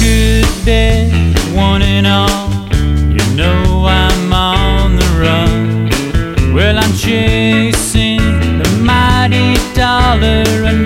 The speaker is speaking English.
Good day, one and all, you know I'm on the run. Well, I'm chasing the mighty dollar.